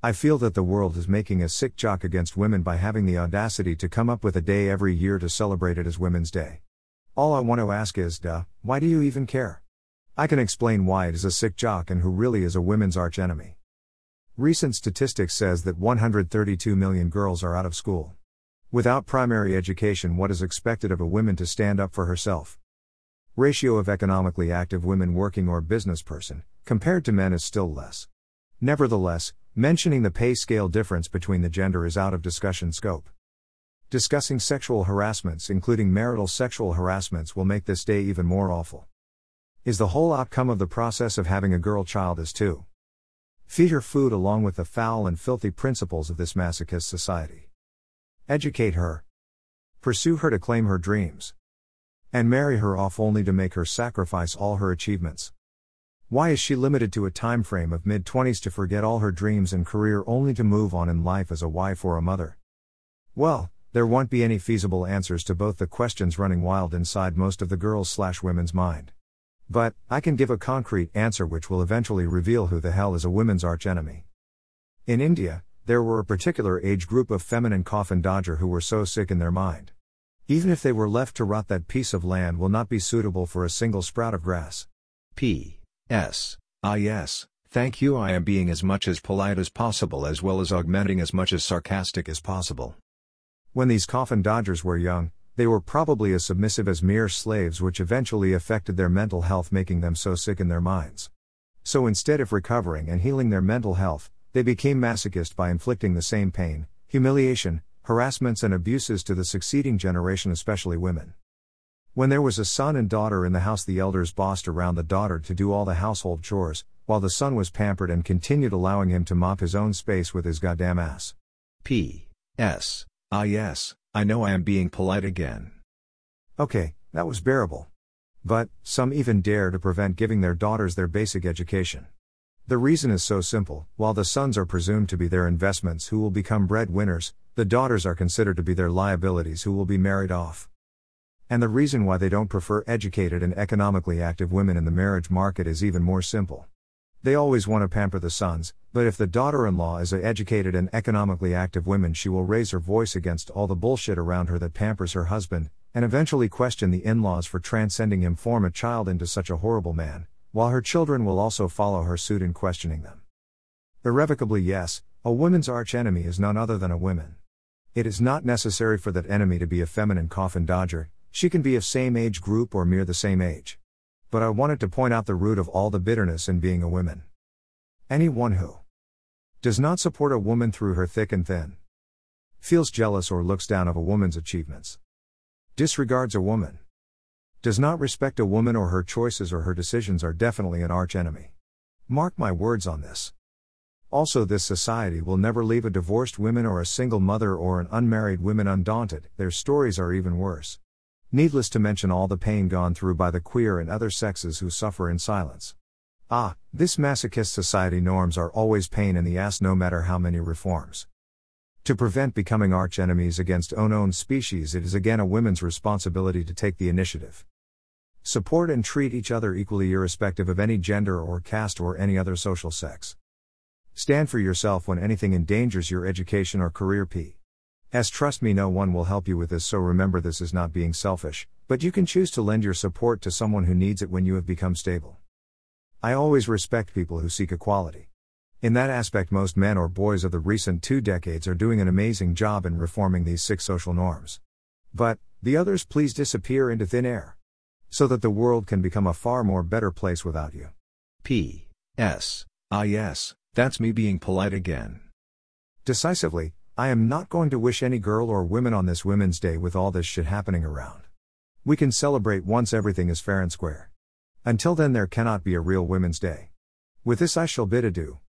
I feel that the world is making a sick joke against women by having the audacity to come up with a day every year to celebrate it as Women's Day. All I want to ask is, why do you even care? I can explain why it is a sick joke and who really is a women's archenemy. Recent statistics says that 132 million girls are out of school. Without primary education, what is expected of a woman to stand up for herself? Ratio of economically active women working or business person, compared to men is still less. Nevertheless, mentioning the pay scale difference between the gender is out of discussion scope. Discussing sexual harassments, including marital sexual harassments, will make this day even more awful. Is the whole outcome of the process of having a girl child is to feed her food along with the foul and filthy principles of this masochist society. Educate her. Pursue her to claim her dreams. And marry her off only to make her sacrifice all her achievements. Why is she limited to a time frame of mid-20s to forget all her dreams and career only to move on in life as a wife or a mother? Well, there won't be any feasible answers to both the questions running wild inside most of the girls/women's mind. But I can give a concrete answer which will eventually reveal who the hell is a women's archenemy. In India, there were a particular age group of feminine coffin dodger who were so sick in their mind. Even if they were left to rot, that piece of land will not be suitable for a single sprout of grass. P.S. Thank you. I am being as much as polite as possible as well as augmenting as much as sarcastic as possible. When these coffin dodgers were young, they were probably as submissive as mere slaves, which eventually affected their mental health, making them so sick in their minds. So instead of recovering and healing their mental health, they became masochists by inflicting the same pain, humiliation, harassments and abuses to the succeeding generation, especially women. When there was a son and daughter in the house, the elders bossed around the daughter to do all the household chores, while the son was pampered and continued allowing him to mop his own space with his goddamn ass. P.S. Yes, I know I am being polite again. Okay, that was bearable. But some even dare to prevent giving their daughters their basic education. The reason is so simple: while the sons are presumed to be their investments who will become breadwinners, the daughters are considered to be their liabilities who will be married off. And the reason why they don't prefer educated and economically active women in the marriage market is even more simple. They always want to pamper the sons, but if the daughter-in-law is an educated and economically active woman, she will raise her voice against all the bullshit around her that pampers her husband, and eventually question the in-laws for transcending him, form a child into such a horrible man, while her children will also follow her suit in questioning them. Irrevocably, yes, a woman's archenemy is none other than a woman. It is not necessary for that enemy to be a feminine coffin dodger. She can be of same age group or near the same age. But I wanted to point out the root of all the bitterness in being a woman. Anyone who does not support a woman through her thick and thin, feels jealous or looks down of a woman's achievements, disregards a woman, does not respect a woman or her choices or her decisions are definitely an archenemy. Mark my words on this. Also, this society will never leave a divorced woman or a single mother or an unmarried woman undaunted. Their stories are even worse. Needless to mention all the pain gone through by the queer and other sexes who suffer in silence. This masochist society norms are always pain in the ass no matter how many reforms. To prevent becoming archenemies against own species, it is again a woman's responsibility to take the initiative. Support and treat each other equally irrespective of any gender or caste or any other social sex. Stand for yourself when anything endangers your education or career. P.S. Trust me, no one will help you with this, so remember this is not being selfish, but you can choose to lend your support to someone who needs it when you have become stable. I always respect people who seek equality. In that aspect, most men or boys of the recent 2 decades are doing an amazing job in reforming these 6 social norms. But the others, please disappear into thin air, so that the world can become a far more better place without you. P.S. Yes, that's me being polite again. Decisively, I am not going to wish any girl or women on this Women's Day with all this shit happening around. We can celebrate once everything is fair and square. Until then, there cannot be a real Women's Day. With this I shall bid adieu.